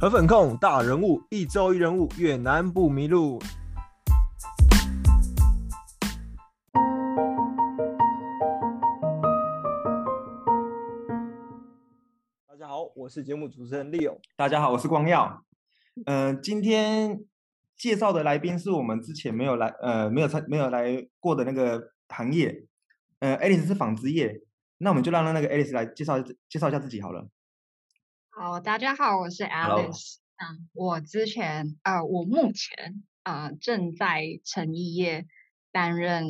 河粉控大人物，一周一人物，越南不迷路。大家好，我是节目主持人 Leo。大家好，我是光耀。今天介绍的来宾是我们之前没有来过的那个行业。Alice 是纺织业，那我们就让那个 Alice 来介绍一下自己好了。好，大家好，我是 Alice。我目前正在成衣业担任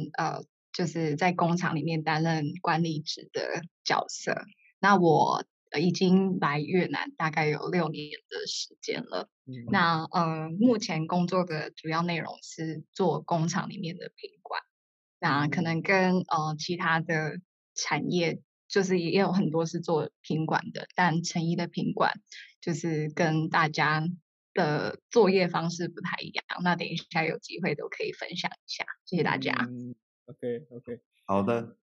就是在工厂里面担任管理职的角色。那我已经来越南大概有6年的时间了。那目前工作的主要内容是做工厂里面的品管。那可能跟其他的产业。就是也有很多是做品管的，但成衣的品管就是跟大家的作业方式不太一样，那等一下有机会都可以分享一下，谢谢大家。OK， 好的。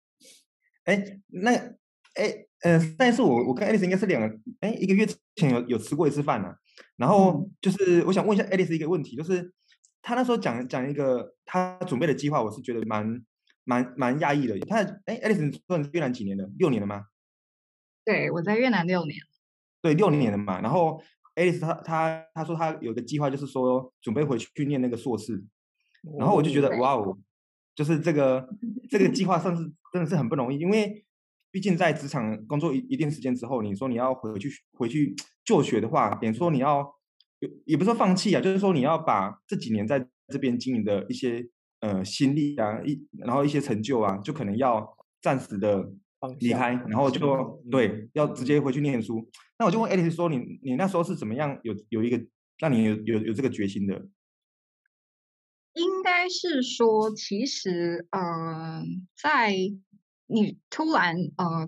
上一次我跟 Alice 应该是1个月前有吃过一次饭了，然后就是我想问一下 Alice 一个问题，就是他那时候讲一个他准备的计划，我是觉得蛮讶异的。Alice 你说你越南几年了？6年了吗？对，我在越南6年。对，6年了嘛。然后 Alice 她说她有个计划，就是说准备回去念那个硕士。然后我就觉得哇哦，就是这个计划算是真的是很不容易，因为毕竟在职场工作一定时间之后，你说你要回去就学的话，等于说你要也不是说放弃啊，就是说你要把这几年在这边经营的一些。心力啊，然后一些成就啊，就可能要暂时的离开，然后就对，要直接回去念书。那我就问 Alice 说，你那时候是怎么样有一个让你有这个决心的？应该是说，其实在你突然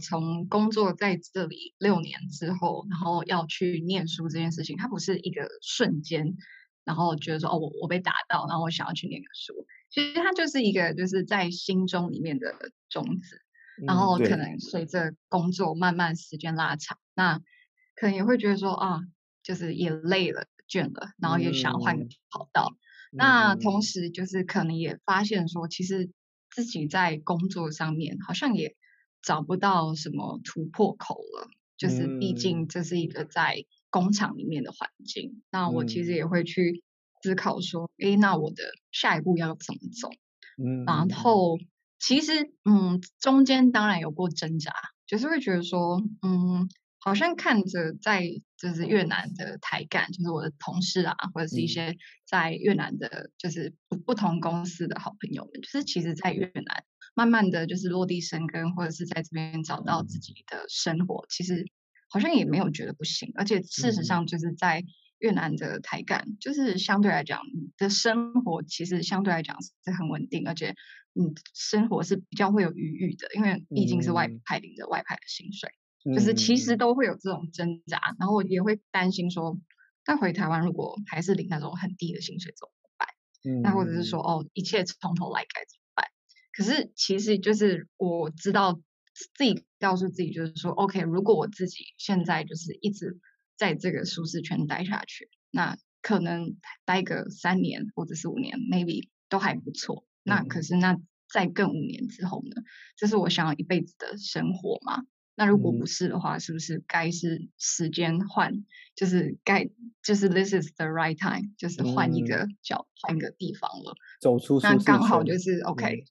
从工作在这里6年之后，然后要去念书这件事情，它不是一个瞬间。然后觉得说我被打到，然后我想要去念个书。其实它就是一个就是在心中里面的种子，然后可能随着工作慢慢时间拉长，那可能也会觉得说啊，就是也累了倦了，然后也想换个跑道。那同时就是可能也发现说，其实自己在工作上面好像也找不到什么突破口了，就是毕竟这是一个在工厂里面的环境，那我其实也会去思考说，那我的下一步要怎么走？然后其实中间当然有过挣扎，就是会觉得说，好像看着在就是越南的台干，就是我的同事啊，或者是一些在越南的，就是不同公司的好朋友们，就是其实在越南慢慢的就是落地生根，或者是在这边找到自己的生活，其实。好像也没有觉得不行，而且事实上就是在越南的台干，就是相对来讲你的生活其实相对来讲是很稳定，而且你生活是比较会有余裕的，因为毕竟是外派领着外派的薪水，就是其实都会有这种挣扎，然后也会担心说，那回台湾如果还是领那种很低的薪水怎么办？那或者是说一切从头来改怎么办？可是其实就是我知道。自己告诉自己就是说 OK， 如果我自己现在就是一直在这个舒适圈待下去，那可能待个3年或者是5年 maybe 都还不错，那可是那再更5年之后呢，这是我想要一辈子的生活嘛，那如果不是的话，是不是该是时间换，就是该就是 this is the right time， 就是换一个角换一个地方了，走出舒适圈，那刚好就是 OK，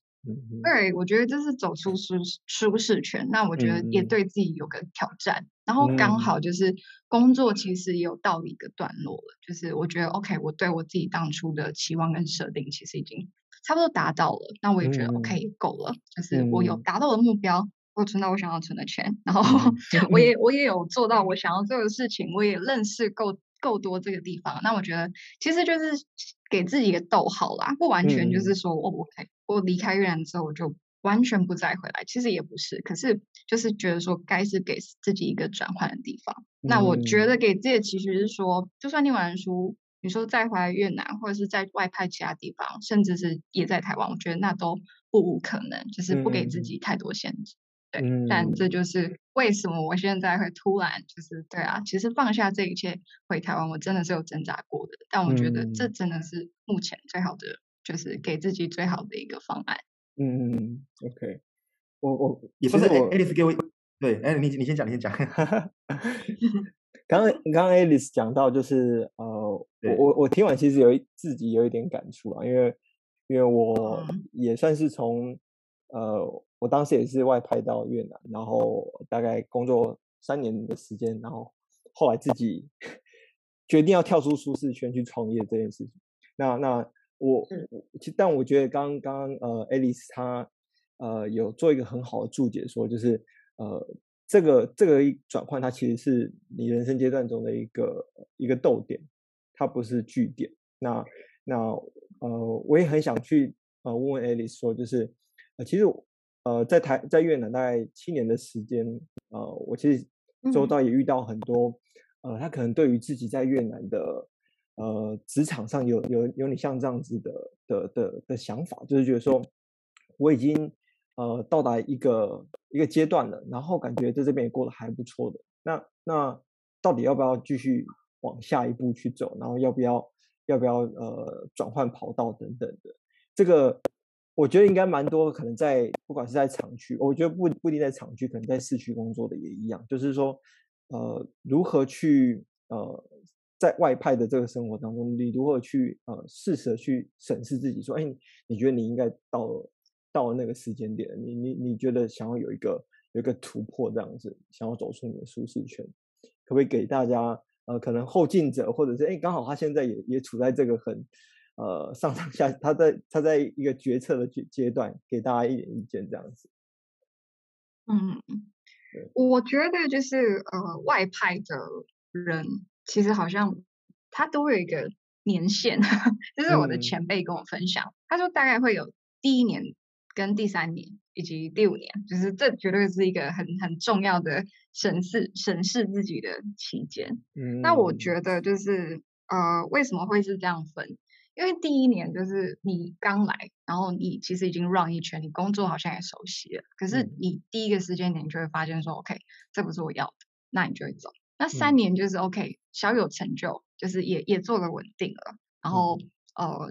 对，我觉得这是走出舒适圈，那我觉得也对自己有个挑战，然后刚好就是工作其实也有到了一个段落了，就是我觉得 OK， 我对我自己当初的期望跟设定其实已经差不多达到了，那我也觉得 OK 够了，就是我有达到我的目标，我存到我想要存的钱，然后我也有做到我想要做的事情，我也认识够多这个地方，那我觉得其实就是给自己一个逗号啦，不完全就是说我离开越南之后我就完全不再回来，其实也不是，可是就是觉得说该是给自己一个转换的地方。那我觉得给自己的其实是说，就算念完书，你说再回来越南，或者是在外派其他地方，甚至是也在台湾，我觉得那都不无可能，就是不给自己太多限制。对，但这就是为什么我现在会突然就是对啊，其实放下这一切回台湾，我真的是有挣扎过的，但我觉得这真的是目前最好的，就是给自己最好的一个方案。嗯 ，OK， 我也不是 Alice 给我对，哎，你先讲，刚刚 Alice 讲到就是我听完其实自己有一点感触啊，因为我也算是从我当时也是外派到越南，然后大概工作3年的时间，然后后来自己决定要跳出舒适圈去创业这件事情。那但我觉得刚刚Alice 她有做一个很好的注解，说就是这个转换它其实是你人生阶段中的一个逗点，它不是句点。那我也很想去问问 Alice 说，就是其实在越南大概7年的时间，我其实周遭也遇到很多他可能对于自己在越南的职场上有你像这样子的想法，就是觉得说我已经到达一个阶段了，然后感觉在这边也过得还不错的，那到底要不要继续往下一步去走，然后要不要转换跑道等等的。这个我觉得应该蛮多，可能在不管是在厂区，我觉得不一定在厂区，可能在市区工作的也一样，就是说如何去在外派的这个生活当中，你如何去适时去审视自己说，哎，你觉得你应该到了那个时间点，你觉得想要有一个突破，这样子想要走出你的舒适圈，可不可以给大家可能后进者，或者是哎，刚好他现在也处在这个很上下，他在一个决策的阶段，给大家一点意见这样子。我觉得就是外派的人其实好像他都有一个年限，就是我的前辈跟我分享，他说大概会有第1年跟第3年以及第5年，就是这绝对是一个很重要的审视自己的期间。那我觉得就是为什么会是这样分，因为第1年就是你刚来，然后你其实已经 run 一圈，你工作好像也熟悉了，可是你第一个时间点就会发现说 OK 这不是我要的，那你就会走。那3年就是 OK 小有成就，就是也做得稳定了，然后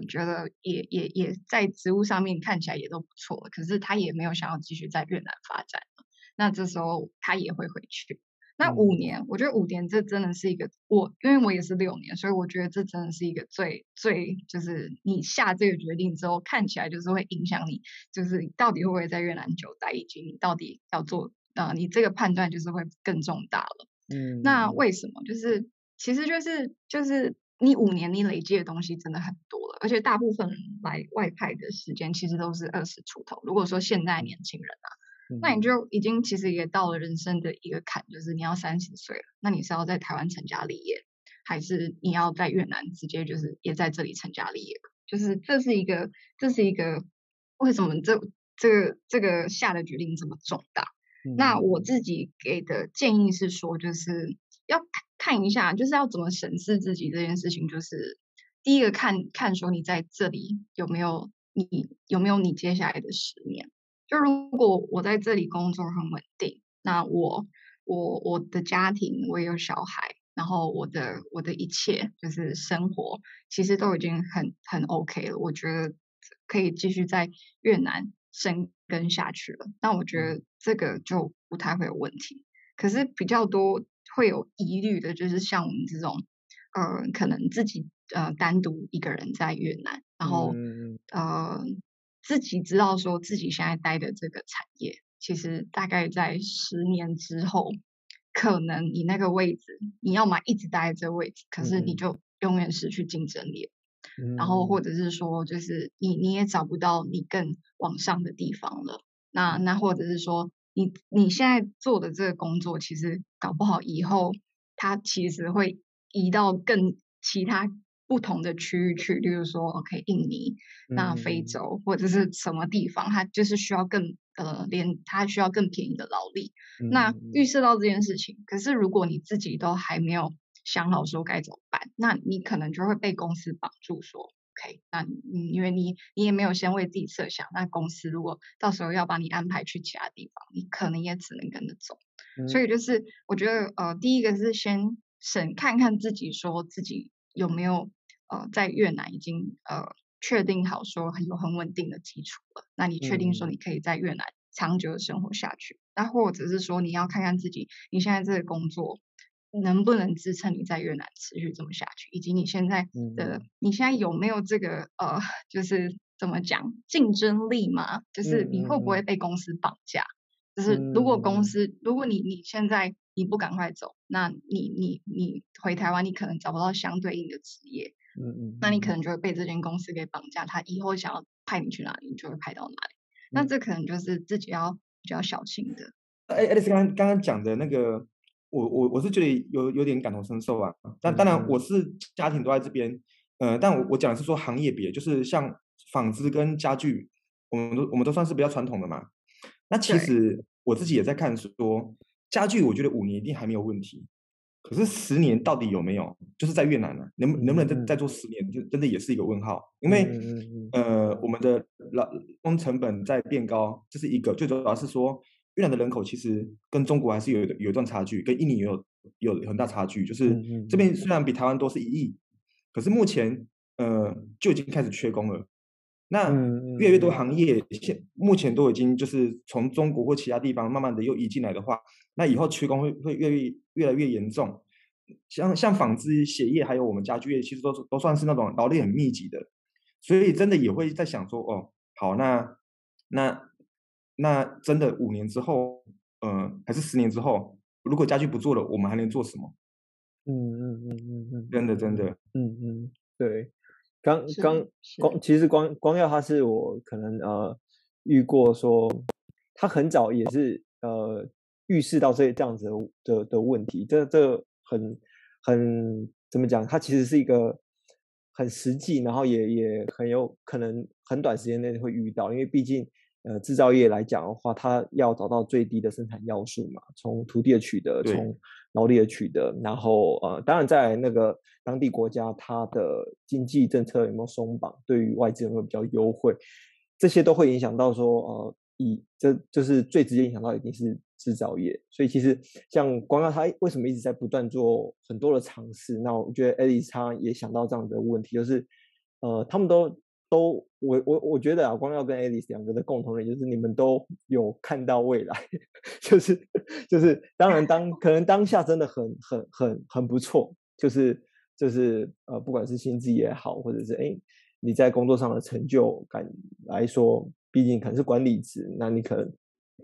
觉得也在职务上面看起来也都不错了，可是他也没有想要继续在越南发展了，那这时候他也会回去。那5年，我觉得5年这真的是一个，因为我也是6年，所以我觉得这真的是一个最就是你下这个决定之后，看起来就是会影响你，就是你到底会不会在越南久待，以及你到底要做你这个判断就是会更重大了。那为什么？就是其实就是你5年你累积的东西真的很多了，而且大部分来外派的时间其实都是20出头。如果说现在年轻人啊，那你就已经其实也到了人生的一个坎，就是你要30岁了，那你是要在台湾成家立业，还是你要在越南直接就是也在这里成家立业？就是这是一个为什么这个下的决定这么重大？那我自己给的建议是说，就是要看一下，就是要怎么审视自己这件事情，就是第一个看说你在这里有没有你接下来的10年。就如果我在这里工作很稳定，那我的家庭，我也有小孩，然后我的一切就是生活其实都已经很 OK 了，我觉得可以继续在越南生根下去了，那我觉得这个就不太会有问题。可是比较多会有疑虑的就是像我们这种可能自己单独一个人在越南，然后自己知道说自己现在待的这个产业，其实大概在10年之后，可能你那个位置，你要么一直待在这个位置，可是你就永远失去竞争力，然后或者是说就是你也找不到你更往上的地方了，那或者是说你现在做的这个工作，其实搞不好以后它其实会移到更其他不同的区域去，例如说 OK 印尼，那非洲或者是什么地方，它就是需要更它需要更便宜的劳力。那预设到这件事情，可是如果你自己都还没有想好说该怎么办，那你可能就会被公司绑住说 OK， 那你因为你也没有先为自己设想，那公司如果到时候要把你安排去其他地方，你可能也只能跟着走。所以就是我觉得第一个是先看看自己，说自己有没有在越南已经确定好说有很稳定的基础了，那你确定说你可以在越南长久的生活下去，那或者是说你要看看自己你现在这个工作能不能支撑你在越南持续这么下去，以及你现在的你现在有没有这个就是怎么讲竞争力嘛，就是你会不会被公司绑架，就是如果公司如果你现在你不赶快走，那你回台湾你可能找不到相对应的职业，那你可能就会被这间公司给绑架，他以后想要派你去哪里你就会派到哪里，那这可能就是自己要比较小心的。Alice 刚刚讲的那个我是觉得有点感同身受啊，但当然我是家庭都在这边，但我讲的是说行业别，就是像纺织跟家具我们都算是比较传统的嘛。那其实我自己也在看说家具，我觉得5年一定还没有问题，可是10年到底有没有，就是在越南啊能不能再做10年，就真的也是一个问号，因为我们的劳工成本在变高，这是一个，最主要是说越南的人口其实跟中国还是有一段差距，跟印尼有很大差距，就是这边虽然比台湾多是1亿，可是目前就已经开始缺工了，那越来越多行业目前都已经就是从中国或其他地方慢慢的又移进来的话，那以后缺工会越来越严重，像纺织、鞋业还有我们家具业其实都算是那种劳累很密集的，所以真的也会在想说哦好，那真的5年之后还是10年之后，如果家具不做了我们还能做什么。真的对，其实光耀他是我可能遇过说他很早也是预示到这样子 的问题，这很怎么讲，他其实是一个很实际，然后也很有可能很短时间内会遇到，因为毕竟制造业来讲的话，它要找到最低的生产要素嘛，从土地的取得，从劳力的取得，然后当然在那个当地国家它的经济政策有没有松绑，对于外资有没有比较优惠，这些都会影响到说这就是最直接影响到一定是制造业，所以其实像光耀他为什么一直在不断做很多的尝试，那我觉得 Alice 他也想到这样的问题，就是他们都我觉得啊，光耀跟 Alice 两个的共同点就是你们都有看到未来，就是当然可能当下真的很不错，就是不管是薪资也好，或者是你在工作上的成就感来说，毕竟可能是管理职，那你可能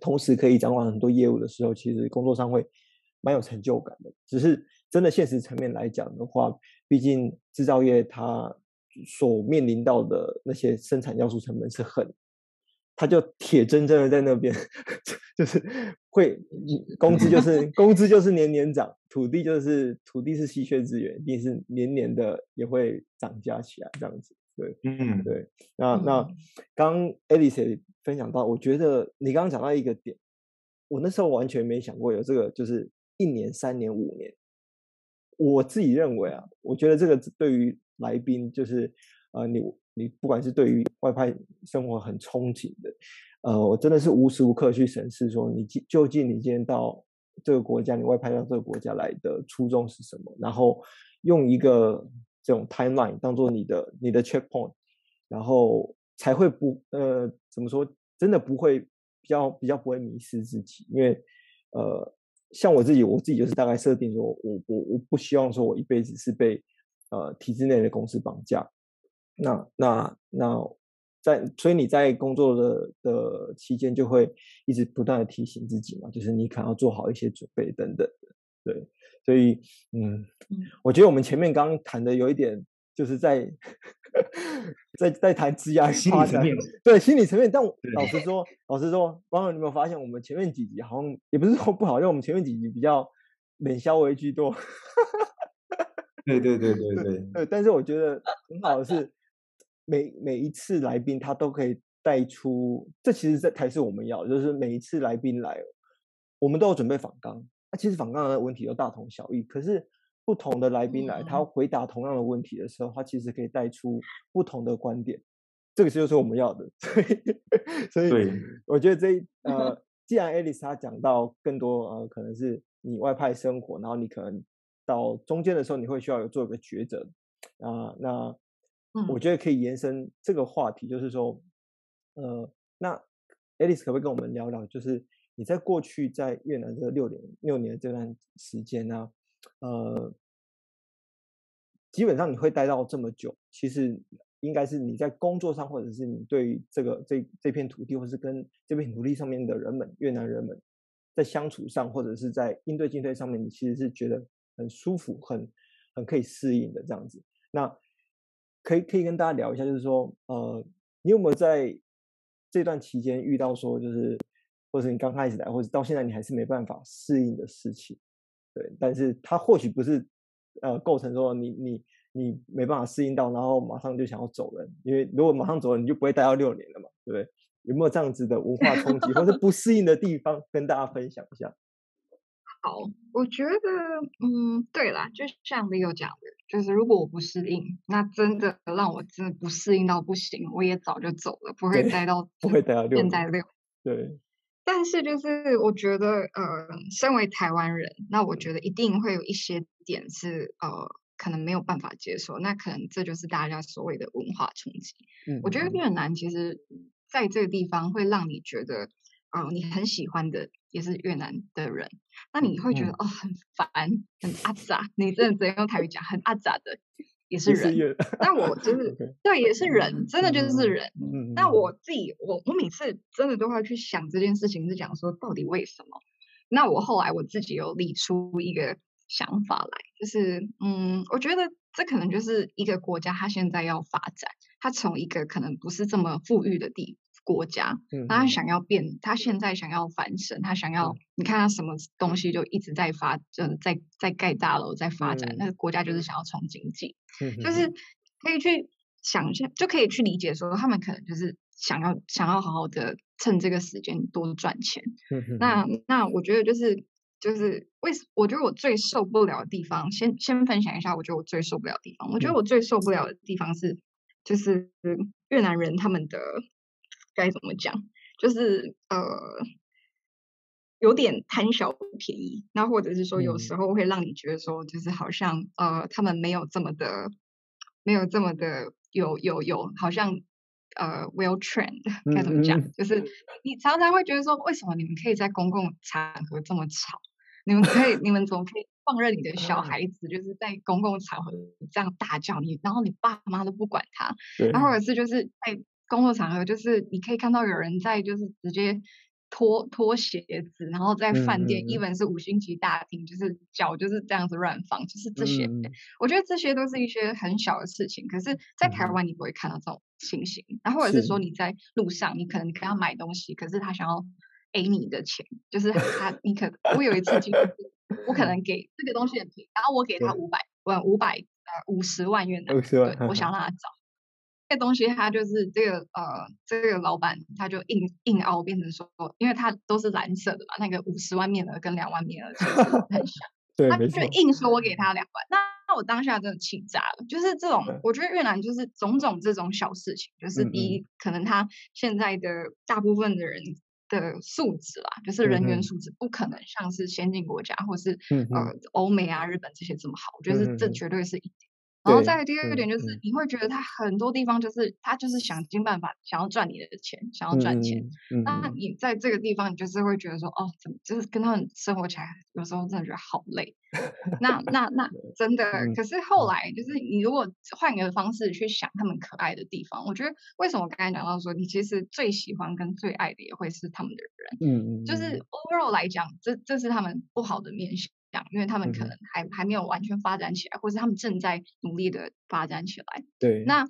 同时可以掌管很多业务的时候，其实工作上会蛮有成就感的，只是真的现实层面来讲的话，毕竟制造业它所面临到的那些生产要素成本是他就铁铮铮的在那边，就是工资就是年年涨，土地是稀缺资源，一定是年年的也会涨价起来这样子。对，对。那刚 Alice 分享到，我觉得你刚刚讲到一个点，我那时候完全没想过有这个，就是1年、3年、5年。我自己认为啊，我觉得这个对于来宾就是你不管是对于外派生活很憧憬的我真的是无时无刻去审视说你究竟你今天到这个国家，你外派到这个国家来的初衷是什么，然后用一个这种 timeline 当做你的 checkpoint， 然后才会怎么说，真的不会比较不会迷失自己，因为像我自己就是大概设定说我不希望说我一辈子是被体制内的公司绑架，所以你在工作的期间就会一直不断的提醒自己嘛，就是你可能要做好一些准备等等的。对，所以我觉得我们前面刚刚谈的有一点就是在谈职业心理层面，对心理层面。但老实说，光友你有没有发现我们前面几集好像也不是说不好，因为我们前面几集比较冷笑为居多。对，但是我觉得很好的是每一次来宾他都可以带出，这其实才是我们要，就是每一次来宾来我们都有准备访纲，其实访纲的问题都大同小异，可是不同的来宾来，他回答同样的问题的时候，他其实可以带出不同的观点，这个就是我们要的。所以我觉得既然 Alice 她讲到更多可能是你外派生活，然后你可能到中间的时候你会需要有做一个抉择那我觉得可以延伸这个话题，就是说那 Alice 可不可以跟我们聊聊，就是你在过去在越南这6年的这段时间啊，基本上你会待到这么久，其实应该是你在工作上，或者是你对于这片土地，或是跟这片土地上面的人们，越南人们在相处上，或者是在应对进退上面，你其实是觉得很舒服，很可以适应的这样子。那可以跟大家聊一下，就是说你有没有在这段期间遇到说，就是或者你刚开始来，或者到现在你还是没办法适应的事情？对，但是它或许不是构成说你没办法适应到，然后马上就想要走人，因为如果马上走人，你就不会待到6年了嘛，对不对？有没有这样子的文化冲击，或是不适应的地方，跟大家分享一下？好，我觉得，对啦，就像 Leo 讲的，就是如果我不适应，那真的让我真的不适应到不行，我也早就走了，不会待到6年。对。但是就是我觉得身为台湾人，那我觉得一定会有一些点是可能没有办法接受，那可能这就是大家所谓的文化冲击。我觉得越南其实在这个地方会让你觉得你很喜欢的也是越南的人，那你会觉得很烦，很阿杂，你真的只能用台语讲，很阿杂的也是人。但我就是对，也是人，真的就是人。那我自己，我每次真的都会去想这件事情，是讲说到底为什么。那我后来我自己有理出一个想法来，就是我觉得这可能就是一个国家它现在要发展，它从一个可能不是这么富裕的国家，它想要变，它现在想要翻身，它想要你看它什么东西就一直在在盖大楼，在发展，那个国家就是想要冲经济，就是可以去想一下，就可以去理解说他们可能就是想要好好的趁这个时间多赚钱。那我觉得就是我觉得我最受不了的地方，先分享一下，我觉得我最受不了的地方。我觉得我最受不了的地方是，就是越南人他们的。该怎么讲，就是有点贪小便宜，那或者是说有时候会让你觉得说就是好像他们没有这么的有好像well trained， 该怎么讲，就是你常常会觉得说为什么你们可以在公共场合这么吵，你们怎么可以放任你的小孩子就是在公共场合这样大叫，然后你爸妈都不管他，然后或者是就是在工作场合，就是你可以看到有人在就是直接脱鞋子，然后在饭店even是5星级大厅，就是脚就是这样子乱放，就是这些我觉得这些都是一些很小的事情，可是在台湾你不会看到这种情形。然后或者是说你在路上你可能跟他买东西，可是他想要 A 你的钱，就是你可能我有一次经历，我可能给这个东西很便宜，然后我给他50万越南，对，我想让他找这个东西，他就是这个老板他就硬凹，变成说因为他都是蓝色的嘛，那个50万面额跟2万面额其实很像对，他就硬说我给他2万，那我当下真的气炸了。就是这种我觉得越南就是种种这种小事情，就是第一可能他现在的大部分的人的素质啦，就是人员素质不可能像是先进国家或是欧美啊日本这些这么好，我觉得这绝对是一点。然后再第二个点就是你会觉得他很多地方就是他就是想尽办法想要赚你的钱，想要赚钱，那你在这个地方你就是会觉得说怎么就是跟他们生活起来有时候真的觉得好累那真的可是后来就是你如果换一个方式去想他们可爱的地方，我觉得为什么我刚才讲到说你其实最喜欢跟最爱的也会是他们的人，就是 overall 来讲这是他们不好的面向，因为他们可能还没有完全发展起来，或是他们正在努力的发展起来。对，那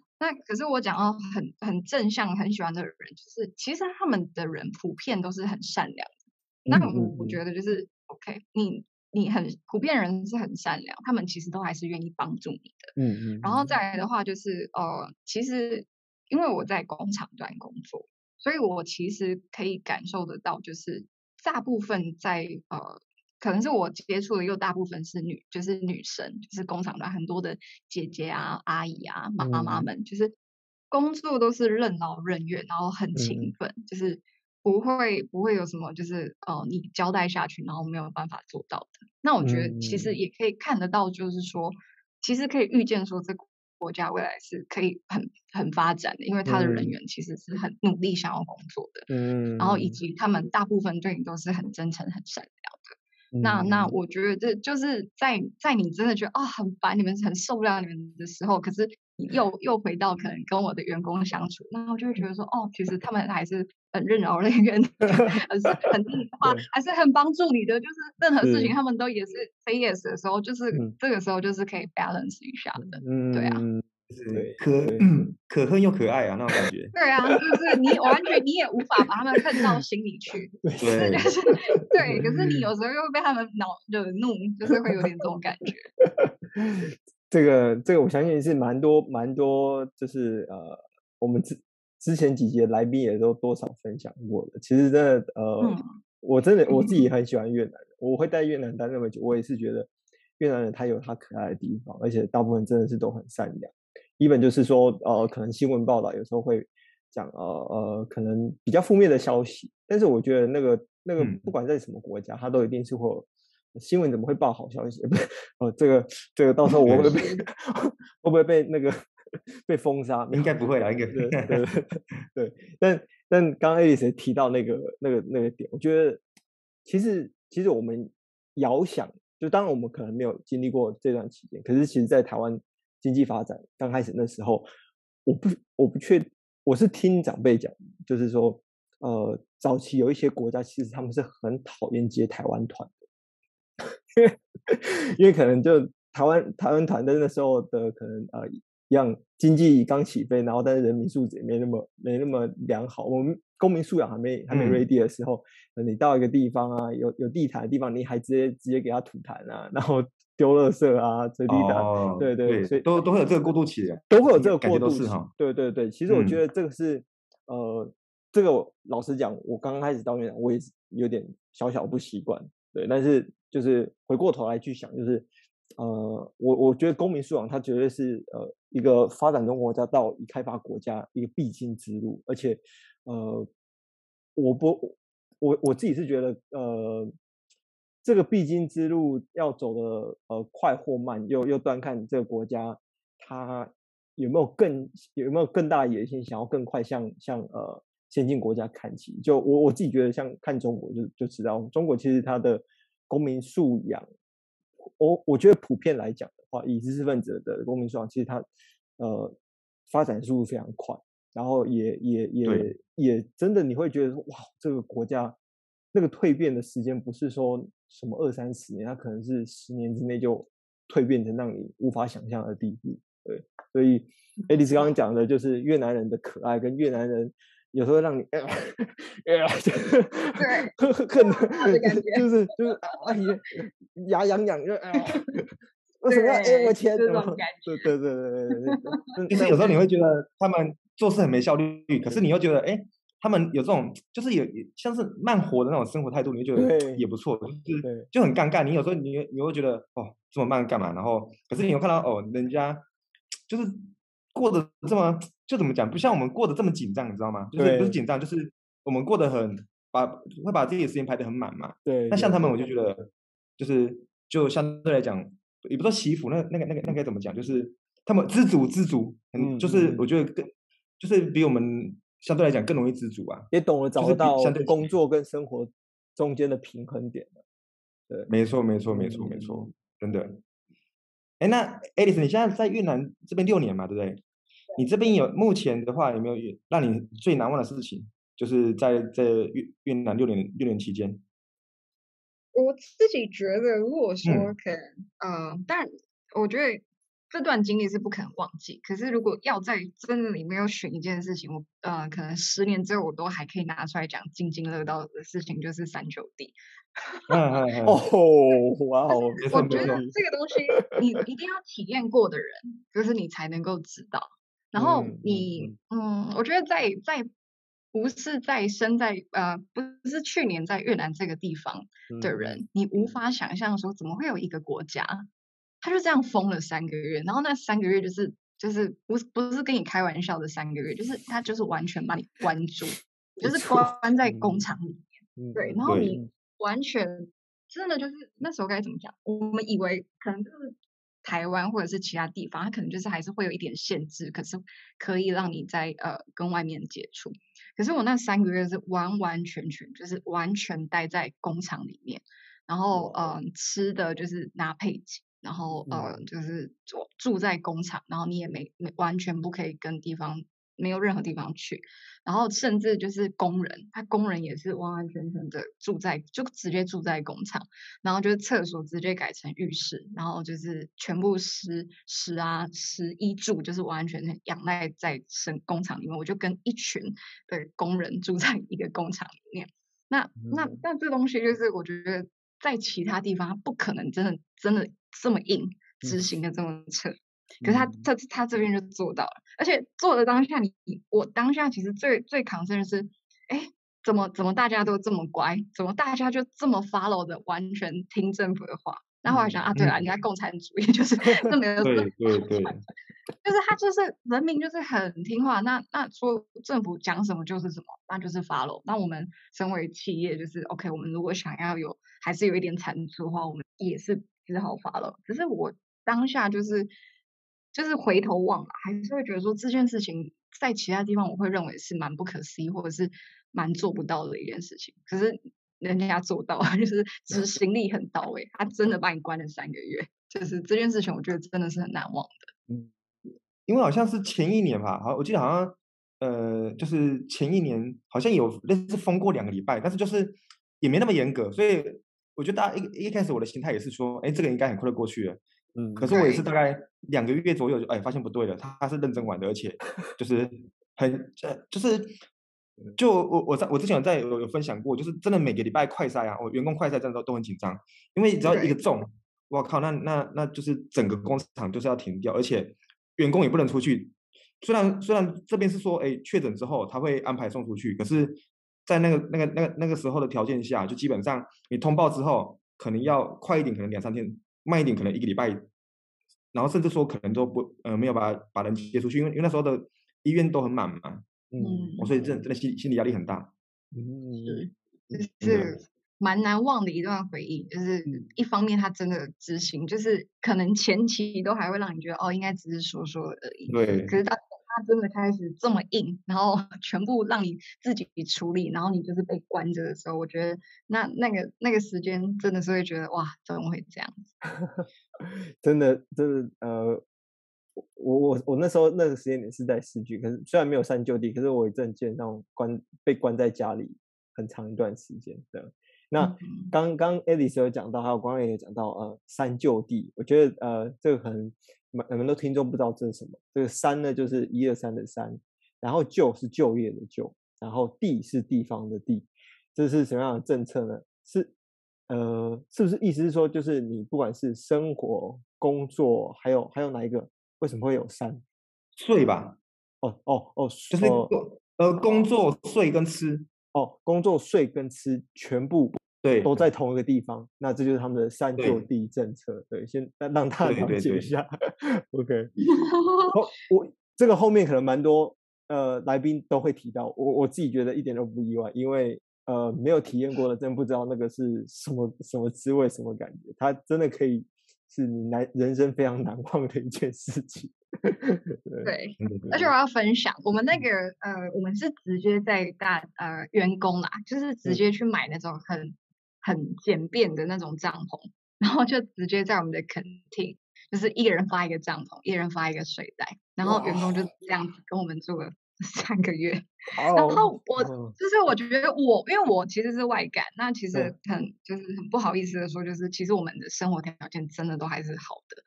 可是我讲到很正向很喜欢的人，就是其实他们的人普遍都是很善良的。那我觉得就是 OK， 你很普遍人是很善良，他们其实都还是愿意帮助你的。然后再来的话就是其实因为我在工厂端工作，所以我其实可以感受得到，就是大部分在可能是我接触的又大部分是女生，就是工厂的很多的姐姐啊、阿姨啊、妈妈们，就是工作都是任劳任怨，然后很勤奋，就是不会有什么就是你交代下去然后没有办法做到的。那我觉得其实也可以看得到，就是说其实可以预见说这个国家未来是可以很发展的，因为他的人员其实是很努力想要工作的，然后以及他们大部分对你都是很真诚很善良的。那我觉得这就是在你真的觉得很烦，你们很受不了你们的时候，可是又回到可能跟我的员工相处，那我就会觉得说其实他们还是很任劳任怨的，还是很帮助你的，就是任何事情他们都也是 say yes 的时候，就是这个时候就是可以 balance 一下的。对啊，就是可恨又可爱啊那种感觉。对啊，就是你完全你也无法把他们恨到心里去。对，就是对，可是你有时候又会被他们惹怒，就是会有点这种感觉。这个我相信是蛮多就是我们之前几集的来宾也都多少分享过的。其实真的我自己很喜欢越南人，我会待越南待那么久，我也是觉得越南人他有他可爱的地方，而且大部分真的是都很善良。even 就是说可能新闻报道有时候会讲可能比较负面的消息，但是我觉得那个不管在什么国家，他都一定是会有新闻怎么会报好消息？不是这个到时候我会会不会被那个被封杀？应该不会啦，应该对。但刚刚 Alice 提到那个点，我觉得其实我们遥想，就当然我们可能没有经历过这段期间，可是其实在台湾经济发展刚开始那时候，我不确，我是听长辈讲，就是说早期有一些国家其实他们是很讨厌接台湾团。因为可能就台湾团队那时候的可能一样经济刚起飞，然后但是人民素质也没那么良好，我们公民素养还没 ready 的时候，你到一个地方啊，有地毯的地方，你还直接给他吐痰啊，然后丢垃圾啊，这地毯，对对，所以都会有这个过渡期，都会有这个过渡期，对对对。其实我觉得这个是这个老实讲，我刚开始到现在我也有点小不习惯，对，但是就是回过头来去想，就是我觉得公民素养它绝对是一个发展中国家到开发国家一个必经之路，而且我自己是觉得这个必经之路要走的快或慢，又端看这个国家它有没有更大的野心，想要更快向先进国家看齐。就我自己觉得，像看中国就知道，中国其实它的公民素养，我觉得普遍来讲的话，以知识分子的公民素养，其实它发展速度非常快，然后也真的你会觉得说，哇，这个国家那个蜕变的时间不是说什么20-30年，它可能是10年之内就蜕变成让你无法想象的地步。对，所以 Alice 刚刚讲的就是越南人的可爱，跟越南人有时候让你对，就是哎呀，牙痒痒就为什么要我钱？对对对对对。其实有时候你会觉得他们做事很没效率，可是你又觉得他们有这种就是有像是慢活的那种生活态度，你就觉得也不错，就很尴尬。你有时候你会觉得这么慢干嘛？然后可是你又看到人家就是过得这么。就怎么讲，不像我们过得这么紧张，你知道吗？就是不是紧张，就是我们过得会把自己的时间排得很满嘛。对。那像他们，我就觉得就相对来讲，也不说惜福，那该怎么讲？就是他们知足，就是我觉得就是比我们相对来讲更容易知足啊。也懂得找到工作跟生活中间的平衡点。对，没错，真的。那 Alice， 你现在在越南这边6年嘛，对不对？你这边目前的话有没有让你最难忘的事情？就是在这越南6年期间，我自己觉得，如果说可能，但我觉得这段经历是不可能忘记。可是如果要在真的里面要选一件事情，我可能10年之后我都还可以拿出来讲津津乐道的事情，就是三兄弟。我觉得这个东西你一定要体验过的人，就是你才能够知道。然后我觉得在不是在不是去年在越南这个地方的人，你无法想象说怎么会有一个国家他就这样封了3个月，然后那3个月就是不是跟你开玩笑的3个月，就是他就是完全把你关住，就是关在工厂里面，对，然后你完全真的就是那时候该怎么讲，我们以为可能就是台湾或者是其他地方，它可能就是还是会有一点限制，可是可以让你在跟外面接触。可是我那3个月是完完全全就是完全待在工厂里面，然后吃的就是拿配给，然后就是住在工厂，然后你也没完全不可以跟地方没有任何地方去，然后甚至就是工人也是完完全全的就直接住在工厂，然后就是厕所直接改成浴室，然后就是全部食衣住就是完全仰赖在工厂里面，我就跟一群的工人住在一个工厂里面。那这东西就是我觉得在其他地方它不可能真的这么硬执行的这么彻，可是他这边就做到了，而且做的当下我当下其实最最concern的是，哎，怎么大家都这么乖，怎么大家就这么 follow 的完全听政府的话，然后我还想对了，人家共产主义就是这没有对，就是他就是人民就是很听话，那说政府讲什么就是什么，那就是 follow。那我们身为企业就是 OK， 我们如果想要还是有一点产出的话，我们也是只好 follow。只是我当下就是回头望了，还是会觉得说这件事情在其他地方我会认为是蛮不可思议或者是蛮做不到的一件事情，可是人家做到，就是执行力很到位，他真的把你关了3个月，就是这件事情我觉得真的是很难忘的。因为好像是前一年吧，我记得好像就是前一年好像有类似封过2个礼拜，但是就是也没那么严格，所以我觉得大家一开始我的心态也是说，哎，这个应该很快就过去了。可是我也是大概2个月左右就发现不对了，他是认真玩的，而且就是我之前有分享过，就是真的每个礼拜快筛啊，我员工快筛真的都很紧张，因为只要一个中，哇靠，那就是整个工厂就是要停掉，而且员工也不能出去。虽然这边是说，哎，确诊之后他会安排送出去，可是，在那个时候的条件下，就基本上你通报之后，可能要快一点，可能2-3天。慢一点可能1个礼拜，然后甚至说可能都没有把人接出去，因为那时候的医院都很满嘛，所以真的心理压力很大，就是蛮难忘的一段回忆。就是一方面他真的执行，就是可能前期都还会让你觉得应该只是说说而已，对，可是当他真的开始这么硬，然后全部让你自己处理，然后你就是被关着的时候，我觉得那个时间真的是会觉得哇，怎么会这样子？真的我那时候那个时间点是在市区，可是虽然没有上就地，可是我也真的见那种被关在家里很长一段时间的。那刚刚 Alice 有讲到，还有光远也讲到三就地，我觉得这个很你们都听众不知道这是什么。这个三呢就是123的三，然后就，是就业的就，然后地是地方的地。这是什么样的政策呢？是不是意思是说，就是你不管是生活、工作，还有哪一个？为什么会有三？睡吧。就是工作、睡跟吃。工作、睡跟吃全部对都在同一个地方，那这就是他们的三就地政策。 对，先让大家了解一下。OK， 这个后面可能蛮多来宾都会提到，我自己觉得一点都不意外，因为没有体验过的真不知道那个是什么滋味，什么感觉，它真的可以是你人生非常难忘的一件事情。对，而且我要分享，我们我们是直接在员工啦，就是直接去买那种很简便的那种帐篷，然后就直接在我们的垦丁，就是一个人发一个帐篷，一人发一个睡袋，然后员工就这样子跟我们住了3个月。然后我觉得因为我其实是外感，那其实很不好意思的说，就是其实我们的生活条件真的都还是好的。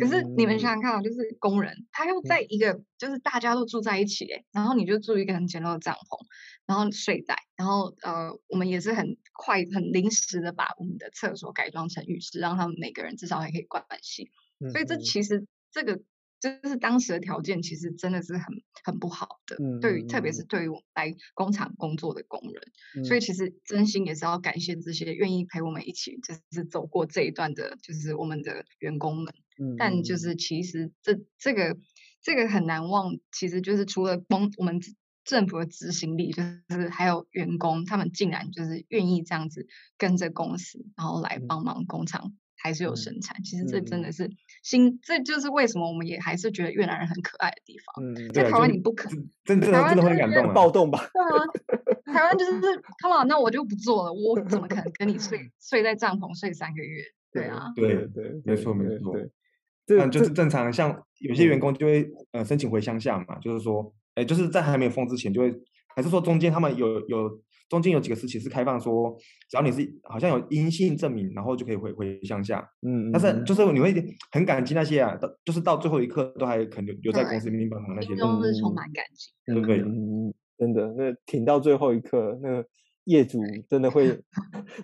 可是你们想想看，就是工人他又在一个就是大家都住在一起，然后你就住一个很简陋的帐篷，然后睡袋，然后我们也是很快很临时的把我们的厕所改装成浴室，让他们每个人至少还可以关系。所以这其实这个就是当时的条件其实真的是很不好的，对于特别是对于我们来工厂工作的工人，所以其实真心也是要感谢这些愿意陪我们一起就是走过这一段的就是我们的员工们，但就是其实这个很难忘，其实就是除了我们政府的执行力，就是还有员工他们竟然就是愿意这样子跟着公司然后来帮忙工厂还是有生产，其实这真的是这就是为什么我们也还是觉得越南人很可爱的地方。在台湾你不可能，真的会感动暴动吧？对啊，台湾就是come on，那我就不做了，我怎么可能跟你睡在帐篷睡3个月？对啊，对，没错没错。就是正常，像有些员工就会申请回乡下嘛，就是说，就是在还没有封之前就会，还是说中间他们中间有几个时期是开放说，只要你是好像有阴性证明，然后就可以回乡下。但是就是你会很感激那些啊，就是到最后一刻都还肯留在公司里面帮忙那些，都是充满感激，对不对？真的，那挺到最后一刻，那个业主真的会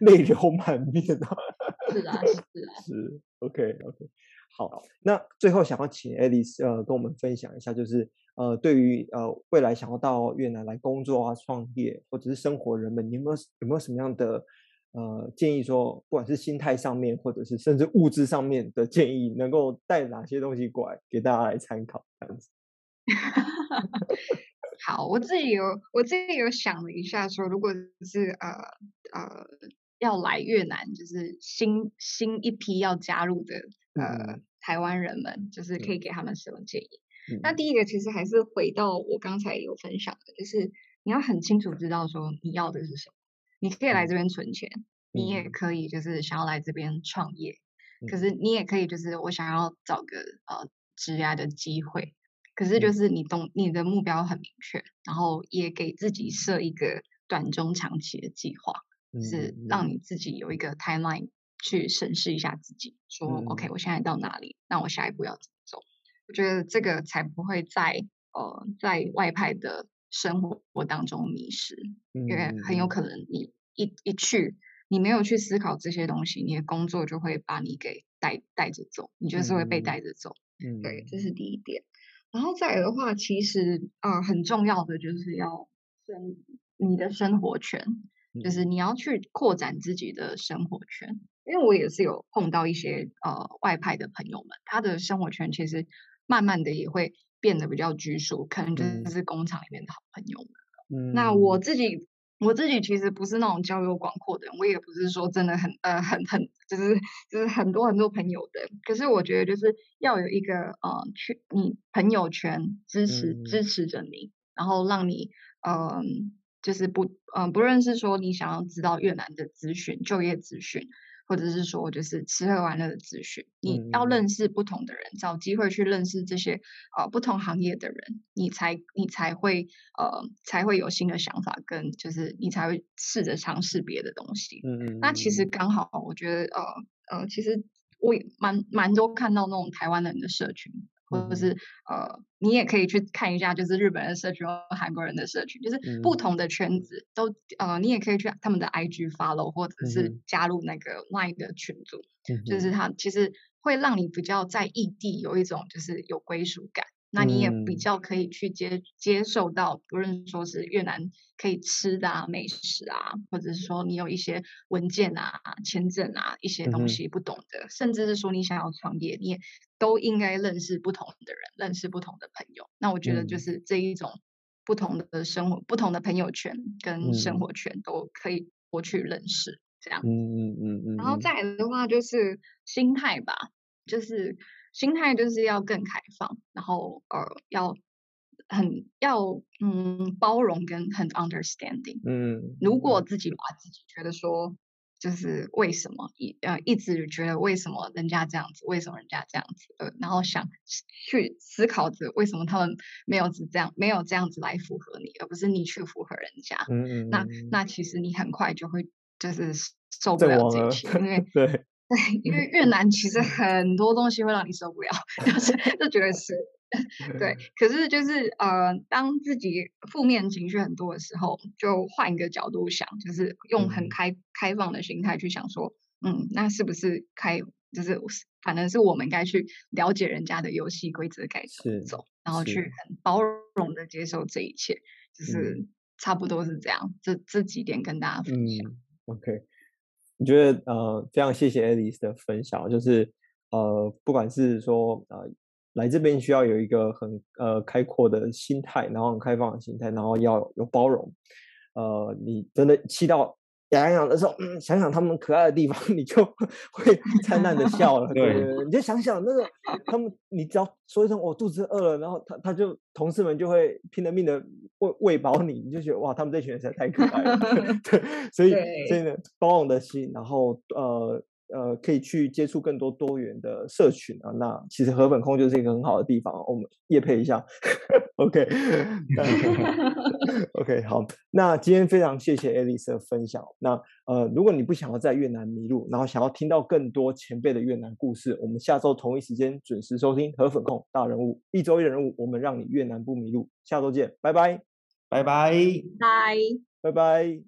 泪流满面啊。是啊，是 OK。好，那最后想要请 Alice 跟我们分享一下，就是对于未来想要到越南来工作啊、创业或者是生活，人们你有没有什么样的建议说，不管是心态上面，或者是甚至物质上面的建议，能够带哪些东西过来给大家来参考这样子？好，我自己有想了一下说，如果是要来越南，就是新一批要加入的台湾人们，就是可以给他们什么建议？那第一个其实还是回到我刚才有分享的，就是你要很清楚知道说你要的是什么。你可以来这边存钱，你也可以就是想要来这边创业，可是你也可以就是我想要找个职业的机会，可是就是你的目标很明确，然后也给自己设一个短中长期的计划，就是让你自己有一个 timeline 去审视一下自己，说 OK 我现在到哪里，那我下一步要怎么走？我觉得这个才不会在外派的生活当中迷失，因为很有可能你一去，你没有去思考这些东西，你的工作就会把你给带着走，你就是会被带着走。对，这是第一点。然后再来的话，其实很重要的就是要你的生活圈，就是你要去扩展自己的生活圈。因为我也是有碰到一些外派的朋友们，他的生活圈其实慢慢的也会变得比较拘束，可能就是工厂里面的好朋友们。那我自己其实不是那种交友广阔的人，我也不是说真的很就是很多很多朋友的，可是我觉得就是要有一个你朋友圈支持着你，然后让你就是不论是说你想要知道越南的资讯、就业资讯，或者是说就是吃喝玩乐的资讯，你要认识不同的人，找机会去认识这些不同行业的人，你才会有新的想法，跟就是你才会试着尝试别的东西。那其实刚好我觉得其实我也蛮多看到那种台湾人的社群。或者是你也可以去看一下，就是日本人的社群和韩国人的社群，就是不同的圈子都你也可以去他们的 IG follow， 或者是加入那个 LINE 的群组，就是它其实会让你比较在异地有一种就是有归属感，那你也比较可以去接受到，不论说是越南可以吃的啊、美食啊，或者是说你有一些文件啊、签证啊一些东西不懂的，甚至是说你想要创业，你也都应该认识不同的人，认识不同的朋友。那我觉得就是这一种不同的生活、不同的朋友圈跟生活圈都可以多去认识，这样。然后再来的话就是心态吧，就是。心态就是要更开放，然后要包容跟很 understanding。如果自己把自己觉得说就是为什么一直觉得为什么人家这样子，为什么人家这样子，然后想去思考着为什么他们没有这样子来符合你，而不是你去符合人家。那其实你很快就会就是受不了这些，因为对。因为越南其实很多东西会让你受不了，就觉得是对。可是就是当自己负面情绪很多的时候，就换一个角度想，就是用很开放的心态去想说，那是不是就是反正是我们该去了解人家的游戏规则该走，然后去很包容的接受这一切，就是差不多是这样。这几点跟大家分享。OK， 我觉得非常谢谢 Alice 的分享，就是不管是说来这边需要有一个很开阔的心态，然后很开放的心态，然后要有包容。你真的气到痒痒的时候，想想他们可爱的地方，你就会灿烂的笑了。对，你就想想那个他们，你只要说一声我肚子饿了，然后他就同事们就会拼了命的喂饱你，你就觉得哇，他们这群人实在太可爱了。对，所以呢，包容的心，然后可以去接触更多多元的社群啊。那其实河粉控就是一个很好的地方，我们业配一下。OK， OK， 好。那今天非常谢谢 Alice 的分享。那如果你不想要在越南迷路，然后想要听到更多前辈的越南故事，我们下周同一时间准时收听河粉控大人物，一周一人物，我们让你越南不迷路。下周见，拜拜，拜拜，拜拜。